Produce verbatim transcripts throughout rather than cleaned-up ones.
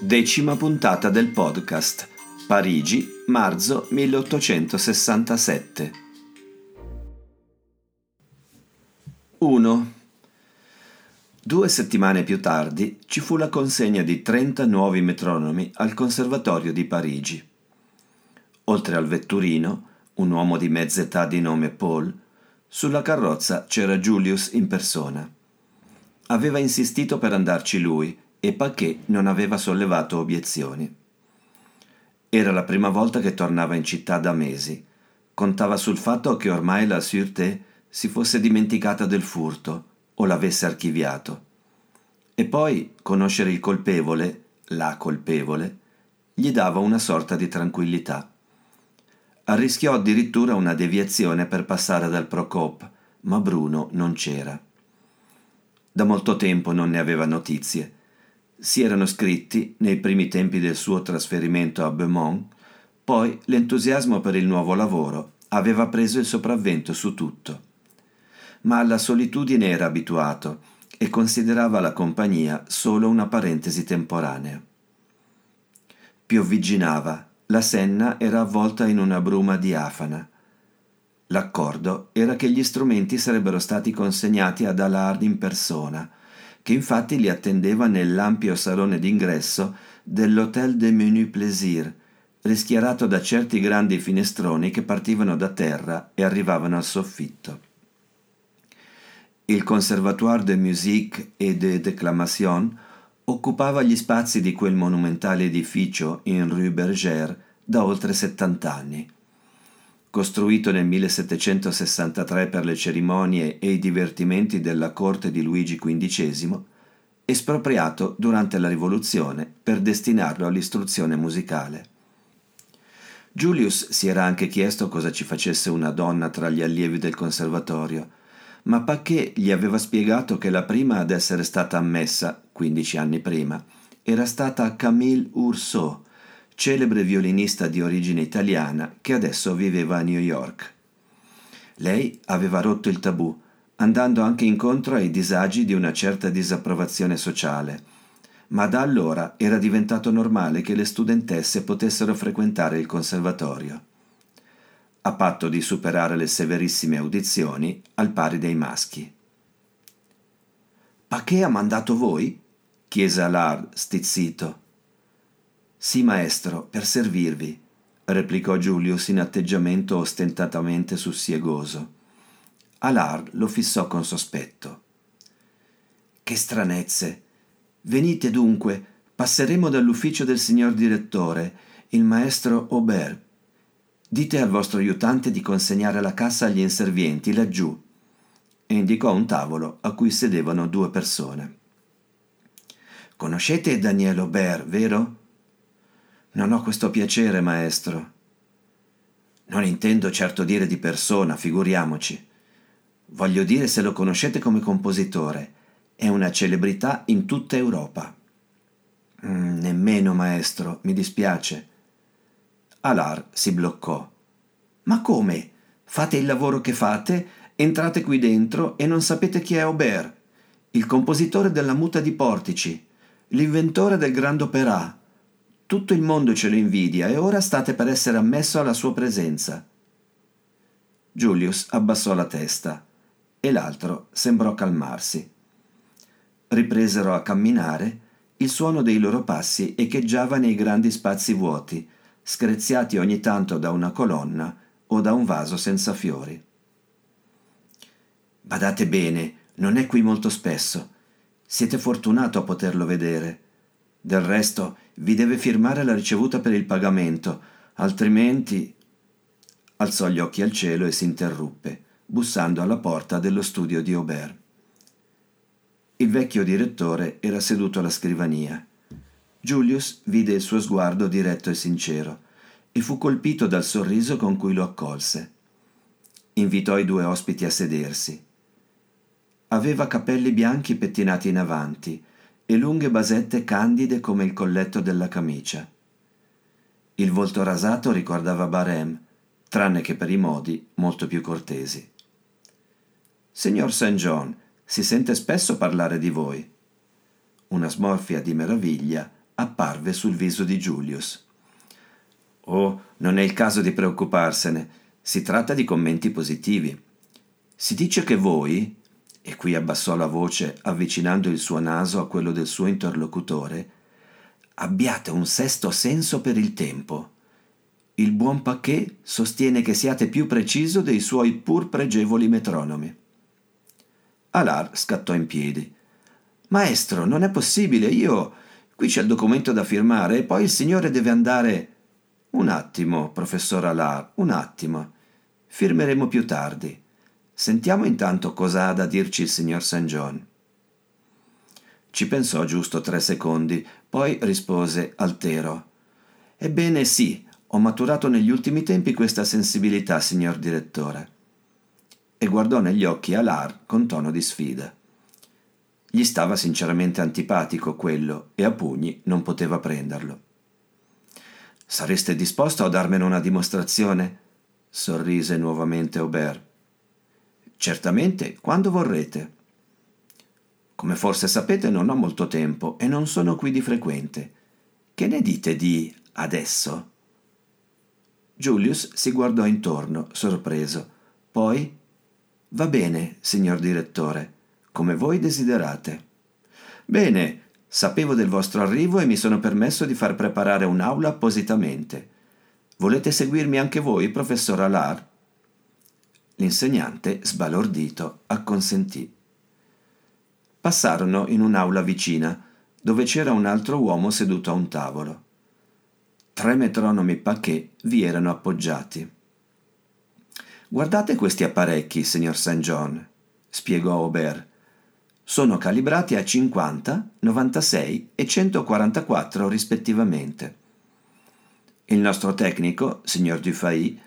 Decima puntata del podcast, Parigi, marzo milleottocentosessantasette. uno. Due settimane più tardi ci fu la consegna di trenta nuovi metronomi al Conservatorio di Parigi. Oltre al vetturino, un uomo di mezza età di nome Paul, sulla carrozza c'era Julius in persona. Aveva insistito per andarci lui, e Paquet non aveva sollevato obiezioni. Era la prima volta che tornava in città da mesi. Contava sul fatto che ormai la sûreté si fosse dimenticata del furto o l'avesse archiviato. E poi conoscere il colpevole, la colpevole, gli dava una sorta di tranquillità. Arrischiò addirittura una deviazione per passare dal Procop, ma Bruno non c'era. Da molto tempo non ne aveva notizie. Si erano scritti, nei primi tempi del suo trasferimento a Beaumont, poi l'entusiasmo per il nuovo lavoro aveva preso il sopravvento su tutto. Ma alla solitudine era abituato e considerava la compagnia solo una parentesi temporanea. Piovigginava, la Senna era avvolta in una bruma diafana. L'accordo era che gli strumenti sarebbero stati consegnati ad Allard in persona, che infatti li attendeva nell'ampio salone d'ingresso dell'Hôtel des Menus Plaisirs, rischiarato da certi grandi finestroni che partivano da terra e arrivavano al soffitto. Il Conservatoire de Musique et de Déclamations occupava gli spazi di quel monumentale edificio in Rue Bergère da oltre settant'anni. Costruito nel millesettecentosessantatré per le cerimonie e i divertimenti della corte di Luigi quindicesimo, espropriato durante la Rivoluzione per destinarlo all'istruzione musicale. Julius si era anche chiesto cosa ci facesse una donna tra gli allievi del conservatorio, ma Paquet gli aveva spiegato che la prima ad essere stata ammessa, quindici anni prima, era stata Camille Ursot, celebre violinista di origine italiana che adesso viveva a New York. Lei aveva rotto il tabù, andando anche incontro ai disagi di una certa disapprovazione sociale, ma da allora era diventato normale che le studentesse potessero frequentare il conservatorio, a patto di superare le severissime audizioni al pari dei maschi. «Paquet ha mandato voi?» chiese Allard, stizzito. «Sì, maestro, per servirvi», replicò Julius in atteggiamento ostentatamente sussiegoso. Allard lo fissò con sospetto. «Che stranezze! Venite dunque, passeremo dall'ufficio del signor direttore, il maestro Auber. Dite al vostro aiutante di consegnare la cassa agli inservienti laggiù», e indicò un tavolo a cui sedevano due persone. «Conoscete Daniel Auber, vero?» «Non ho questo piacere, maestro». «Non intendo certo dire di persona, figuriamoci. Voglio dire se lo conoscete come compositore. È una celebrità in tutta Europa». Mm, «Nemmeno, maestro, mi dispiace». Allard si bloccò. «Ma come? Fate il lavoro che fate, entrate qui dentro e non sapete chi è Auber, il compositore della muta di Portici, l'inventore del Grand Opéra. Tutto il mondo ce lo invidia e ora state per essere ammesso alla sua presenza». Julius abbassò la testa e l'altro sembrò calmarsi. Ripresero a camminare, il suono dei loro passi echeggiava nei grandi spazi vuoti, screziati ogni tanto da una colonna o da un vaso senza fiori. «Badate bene, non è qui molto spesso. Siete fortunato a poterlo vedere. Del resto vi deve firmare la ricevuta per il pagamento, altrimenti...» Alzò gli occhi al cielo e si interruppe, bussando alla porta dello studio di Auber. Il vecchio direttore era seduto alla scrivania. Julius vide il suo sguardo diretto e sincero e fu colpito dal sorriso con cui lo accolse. Invitò i due ospiti a sedersi. Aveva capelli bianchi pettinati in avanti e lunghe basette candide come il colletto della camicia. Il volto rasato ricordava Barem, tranne che per i modi molto più cortesi. «Signor Saint John, si sente spesso parlare di voi?» Una smorfia di meraviglia apparve sul viso di Julius. «Oh, non è il caso di preoccuparsene. Si tratta di commenti positivi. Si dice che voi», e qui abbassò la voce avvicinando il suo naso a quello del suo interlocutore, «abbiate un sesto senso per il tempo. Il buon Paquet sostiene che siate più preciso dei suoi pur pregevoli metronomi». Allard scattò in piedi. «Maestro, non è possibile, io... qui c'è il documento da firmare e poi il signore deve andare...» «Un attimo, professor Allard, un attimo. Firmeremo più tardi. Sentiamo intanto cosa ha da dirci il signor Saint John». Ci pensò giusto tre secondi, poi rispose altero: «Ebbene sì, ho maturato negli ultimi tempi questa sensibilità, signor direttore». E guardò negli occhi Allard con tono di sfida. Gli stava sinceramente antipatico quello e a pugni non poteva prenderlo. «Sareste disposto a darmene una dimostrazione?» sorrise nuovamente Auber. «Certamente, quando vorrete. Come forse sapete, non ho molto tempo e non sono qui di frequente. Che ne dite di adesso?» Julius si guardò intorno, sorpreso. Poi: «Va bene, signor direttore, come voi desiderate». «Bene. Sapevo del vostro arrivo e mi sono permesso di far preparare un'aula appositamente. Volete seguirmi anche voi, professor Allard?» L'insegnante, sbalordito, acconsentì. Passarono in un'aula vicina, dove c'era un altro uomo seduto a un tavolo. Tre metronomi Paquet vi erano appoggiati. «Guardate questi apparecchi, signor Saint John», spiegò Auber. «Sono calibrati a cinquanta, novantasei e centoquarantaquattro rispettivamente. Il nostro tecnico, signor Dufay,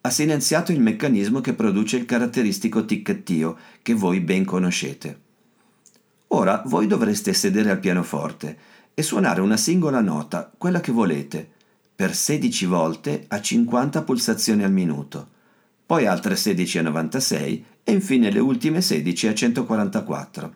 ha silenziato il meccanismo che produce il caratteristico ticchettio che voi ben conoscete. Ora voi dovreste sedere al pianoforte e suonare una singola nota, quella che volete, per sedici volte a cinquanta pulsazioni al minuto, poi altre sedici a novantasei e infine le ultime sedici a centoquarantaquattro.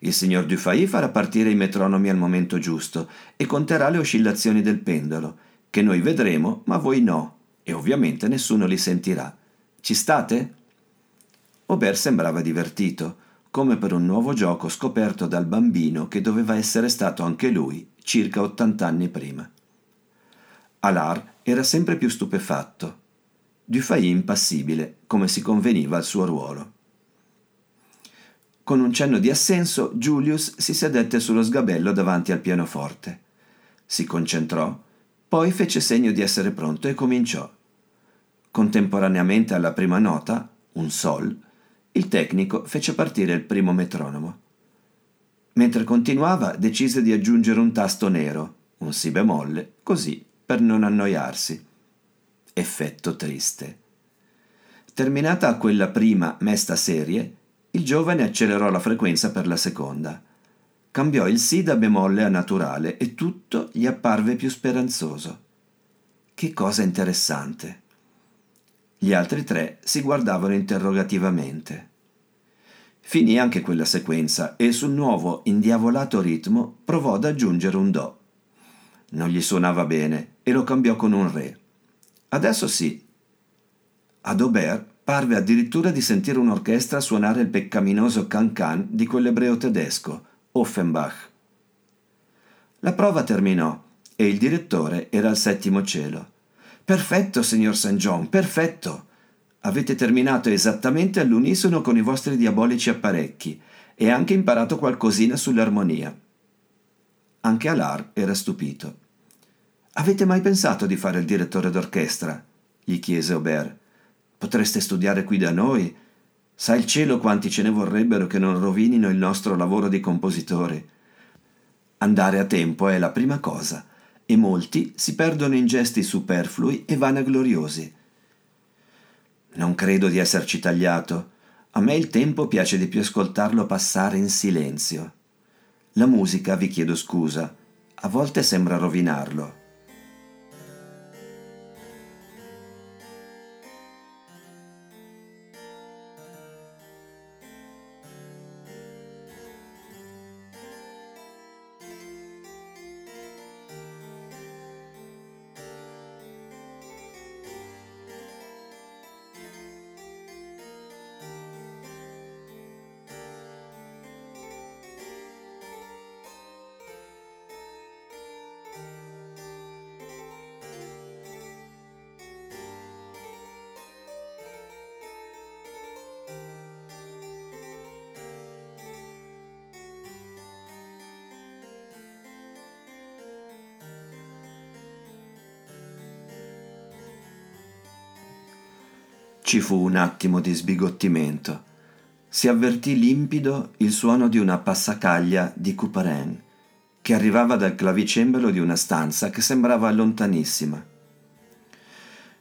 Il signor Dufay farà partire i metronomi al momento giusto e conterà le oscillazioni del pendolo, che noi vedremo ma voi no, e ovviamente nessuno li sentirà. Ci state?» Auber sembrava divertito, come per un nuovo gioco scoperto dal bambino che doveva essere stato anche lui circa ottanta anni prima. Allard era sempre più stupefatto. Dufay impassibile, come si conveniva al suo ruolo. Con un cenno di assenso, Julius si sedette sullo sgabello davanti al pianoforte. Si concentrò, poi fece segno di essere pronto e cominciò. Contemporaneamente alla prima nota, un sol, il tecnico fece partire il primo metronomo. Mentre continuava, decise di aggiungere un tasto nero, un si bemolle, così per non annoiarsi. Effetto triste. Terminata quella prima mesta serie, il giovane accelerò la frequenza per la seconda. Cambiò il si da bemolle a naturale e tutto gli apparve più speranzoso. Che cosa interessante. Gli altri tre si guardavano interrogativamente. Finì anche quella sequenza e sul nuovo indiavolato ritmo provò ad aggiungere un do. Non gli suonava bene e lo cambiò con un re. Adesso sì. Ad Auber parve addirittura di sentire un'orchestra suonare il peccaminoso can-can di quell'ebreo tedesco, Offenbach. La prova terminò e il direttore era al settimo cielo. «Perfetto, signor Saint John, perfetto! Avete terminato esattamente all'unisono con i vostri diabolici apparecchi e anche imparato qualcosina sull'armonia». Anche Allard era stupito. «Avete mai pensato di fare il direttore d'orchestra?» gli chiese Auber. «Potreste studiare qui da noi? Sa il cielo quanti ce ne vorrebbero che non rovinino il nostro lavoro di compositore. Andare a tempo è la prima cosa, e molti si perdono in gesti superflui e vanagloriosi. Non credo di esserci tagliato. A me il tempo piace di più ascoltarlo passare in silenzio. La musica, vi chiedo scusa, a volte sembra rovinarlo. Ci fu un attimo di sbigottimento. Si avvertì limpido il suono di una passacaglia di Couperin, che arrivava dal clavicembalo di una stanza che sembrava lontanissima.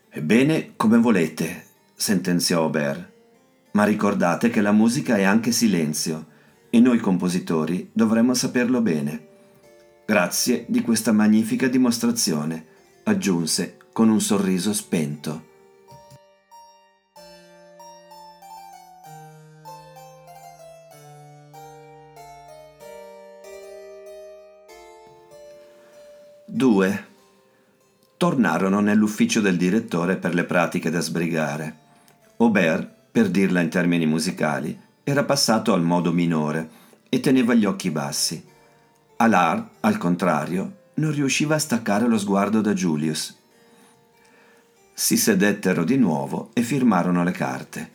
«Ebbene, come volete», sentenziò Auber, «ma ricordate che la musica è anche silenzio, e noi compositori dovremmo saperlo bene. Grazie di questa magnifica dimostrazione», aggiunse con un sorriso spento. Due. Tornarono nell'ufficio del direttore per le pratiche da sbrigare. Auber, per dirla in termini musicali, era passato al modo minore e teneva gli occhi bassi. Allard, al contrario, non riusciva a staccare lo sguardo da Julius. Si sedettero di nuovo e firmarono le carte.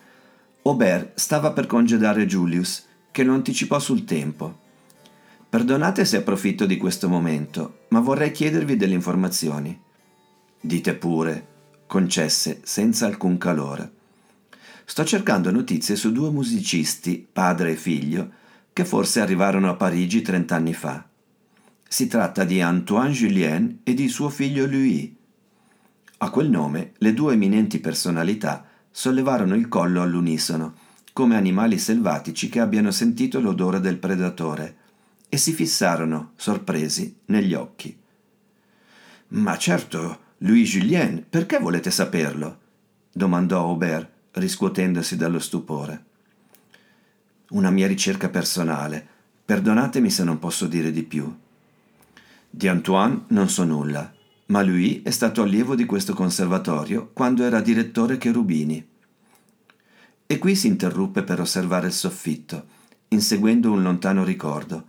Auber stava per congedare Julius, che lo anticipò sul tempo. «Perdonate se approfitto di questo momento, ma vorrei chiedervi delle informazioni». «Dite pure», concesse senza alcun calore. «Sto cercando notizie su due musicisti, padre e figlio, che forse arrivarono a Parigi trent'anni fa. Si tratta di Antoine Jullien e di suo figlio Louis». A quel nome le due eminenti personalità sollevarono il collo all'unisono, come animali selvatici che abbiano sentito l'odore del predatore, e si fissarono, sorpresi, negli occhi. «Ma certo, Louis Jullien, perché volete saperlo?» domandò Auber, riscuotendosi dallo stupore. «Una mia ricerca personale. Perdonatemi se non posso dire di più. Di Antoine non so nulla, ma lui è stato allievo di questo conservatorio quando era direttore Cherubini». E qui si interruppe per osservare il soffitto, inseguendo un lontano ricordo.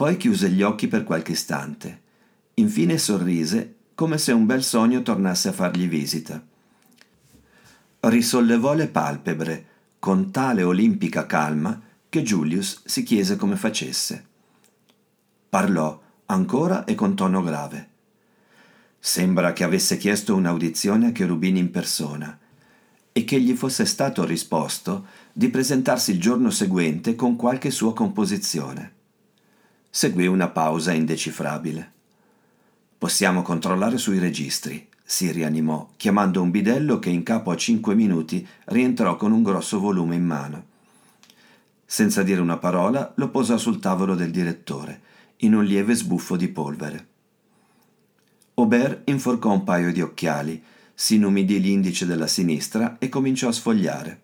Poi chiuse gli occhi per qualche istante. Infine sorrise, come se un bel sogno tornasse a fargli visita. Risollevò le palpebre, con tale olimpica calma che Julius si chiese come facesse. Parlò, ancora e con tono grave. Sembra che avesse chiesto un'audizione a Cherubini in persona e che gli fosse stato risposto di presentarsi il giorno seguente con qualche sua composizione. Seguì una pausa indecifrabile. «Possiamo controllare sui registri», si rianimò, chiamando un bidello che in capo a cinque minuti rientrò con un grosso volume in mano. Senza dire una parola lo posò sul tavolo del direttore, in un lieve sbuffo di polvere. Auber inforcò un paio di occhiali, si inumidì l'indice della sinistra e cominciò a sfogliare.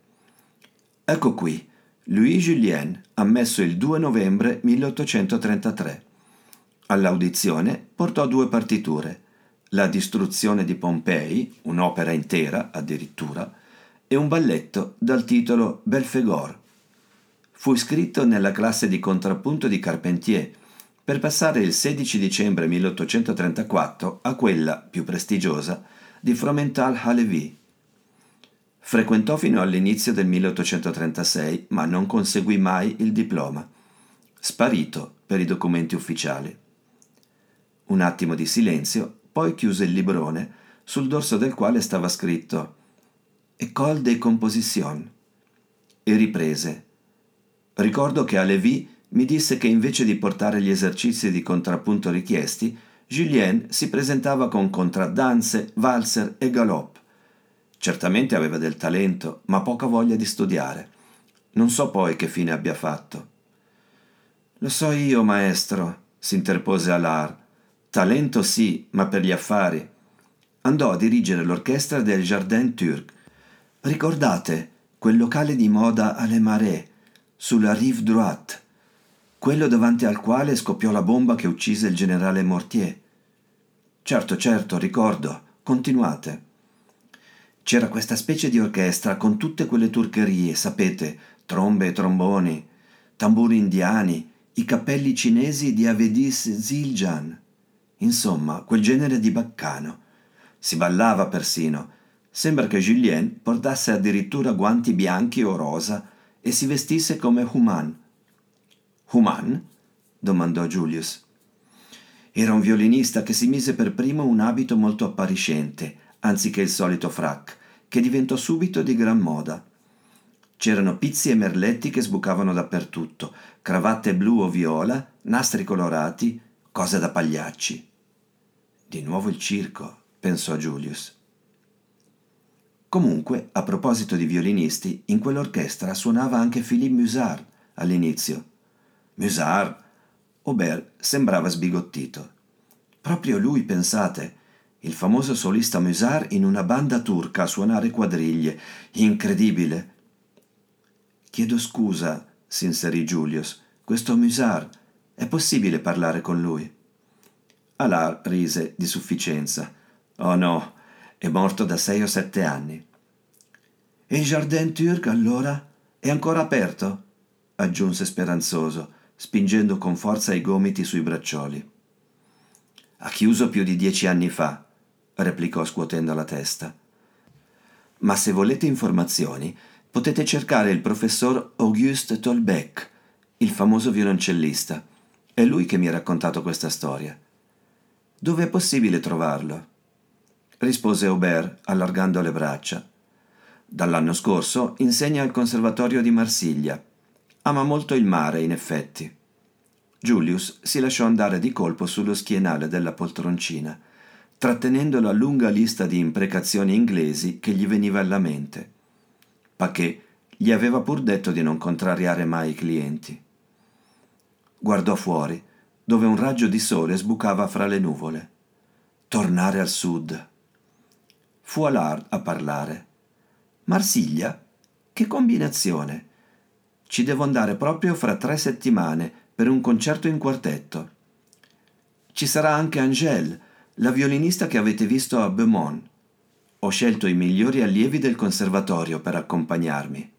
«Ecco qui. Louis Jullien, ammesso il due novembre milleottocentotrentatré. All'audizione portò due partiture, La distruzione di Pompei, un'opera intera addirittura, e un balletto dal titolo Belphegor. Fu iscritto nella classe di contrappunto di Carpentier per passare il sedici dicembre milleottocentotrentaquattro a quella, più prestigiosa, di Fromental Halévy. Frequentò fino all'inizio del milleottocentotrentasei, ma non conseguì mai il diploma. Sparito per i documenti ufficiali». Un attimo di silenzio, poi chiuse il librone, sul dorso del quale stava scritto «Ecole des Compositions». e riprese. Ricordo che Alévi mi disse che invece di portare gli esercizi di contrappunto richiesti, Jullien si presentava con contraddanze, valzer e galop. Certamente aveva del talento, ma poca voglia di studiare. Non so poi che fine abbia fatto. «Lo so io, maestro», si interpose Allard. «Talento sì, ma per gli affari». Andò a dirigere l'orchestra del Jardin Turc. Ricordate quel locale di moda alle Marais, sulla Rive Droite, quello davanti al quale scoppiò la bomba che uccise il generale Mortier? «Certo, certo, ricordo. Continuate». C'era questa specie di orchestra con tutte quelle turcherie, sapete, trombe e tromboni, tamburi indiani, i cappelli cinesi di Avedis Zildjian, insomma, quel genere di baccano. Si ballava persino. Sembra che Jullien portasse addirittura guanti bianchi o rosa e si vestisse come Human. «Human?» domandò Julius. Era un violinista che si mise per primo un abito molto appariscente, anziché il solito frac, che diventò subito di gran moda. C'erano pizzi e merletti che sbucavano dappertutto, cravatte blu o viola, nastri colorati, cose da pagliacci. Di nuovo il circo, pensò Julius. Comunque, a proposito di violinisti, in quell'orchestra suonava anche Philippe Musard all'inizio. Musard? Auber sembrava sbigottito. Proprio lui, pensate, il famoso solista Musard in una banda turca a suonare quadriglie. Incredibile! «Chiedo scusa», s'inserì Julius. «Questo Musard, è possibile parlare con lui?» Allard rise di sufficienza. «Oh no, è morto da sei o sette anni». «E il Jardin Turc, allora, è ancora aperto?» aggiunse speranzoso, spingendo con forza i gomiti sui braccioli. «Ha chiuso più di dieci anni fa», replicò scuotendo la testa. «Ma se volete informazioni, potete cercare il professor Auguste Tolbeck, il famoso violoncellista. È lui che mi ha raccontato questa storia». «Dove è possibile trovarlo?» rispose Auber, allargando le braccia. «Dall'anno scorso insegna al Conservatorio di Marsiglia. Ama molto il mare, in effetti». Julius si lasciò andare di colpo sullo schienale della poltroncina, trattenendo la lunga lista di imprecazioni inglesi che gli veniva alla mente. Paquet gli aveva pur detto di non contrariare mai i clienti. Guardò fuori, dove un raggio di sole sbucava fra le nuvole. Tornare al sud. Fu Allard a parlare. «Marsiglia? Che combinazione! Ci devo andare proprio fra tre settimane per un concerto in quartetto. Ci sarà anche Angèle, la violinista che avete visto a Beaumont. Ho scelto i migliori allievi del conservatorio per accompagnarmi.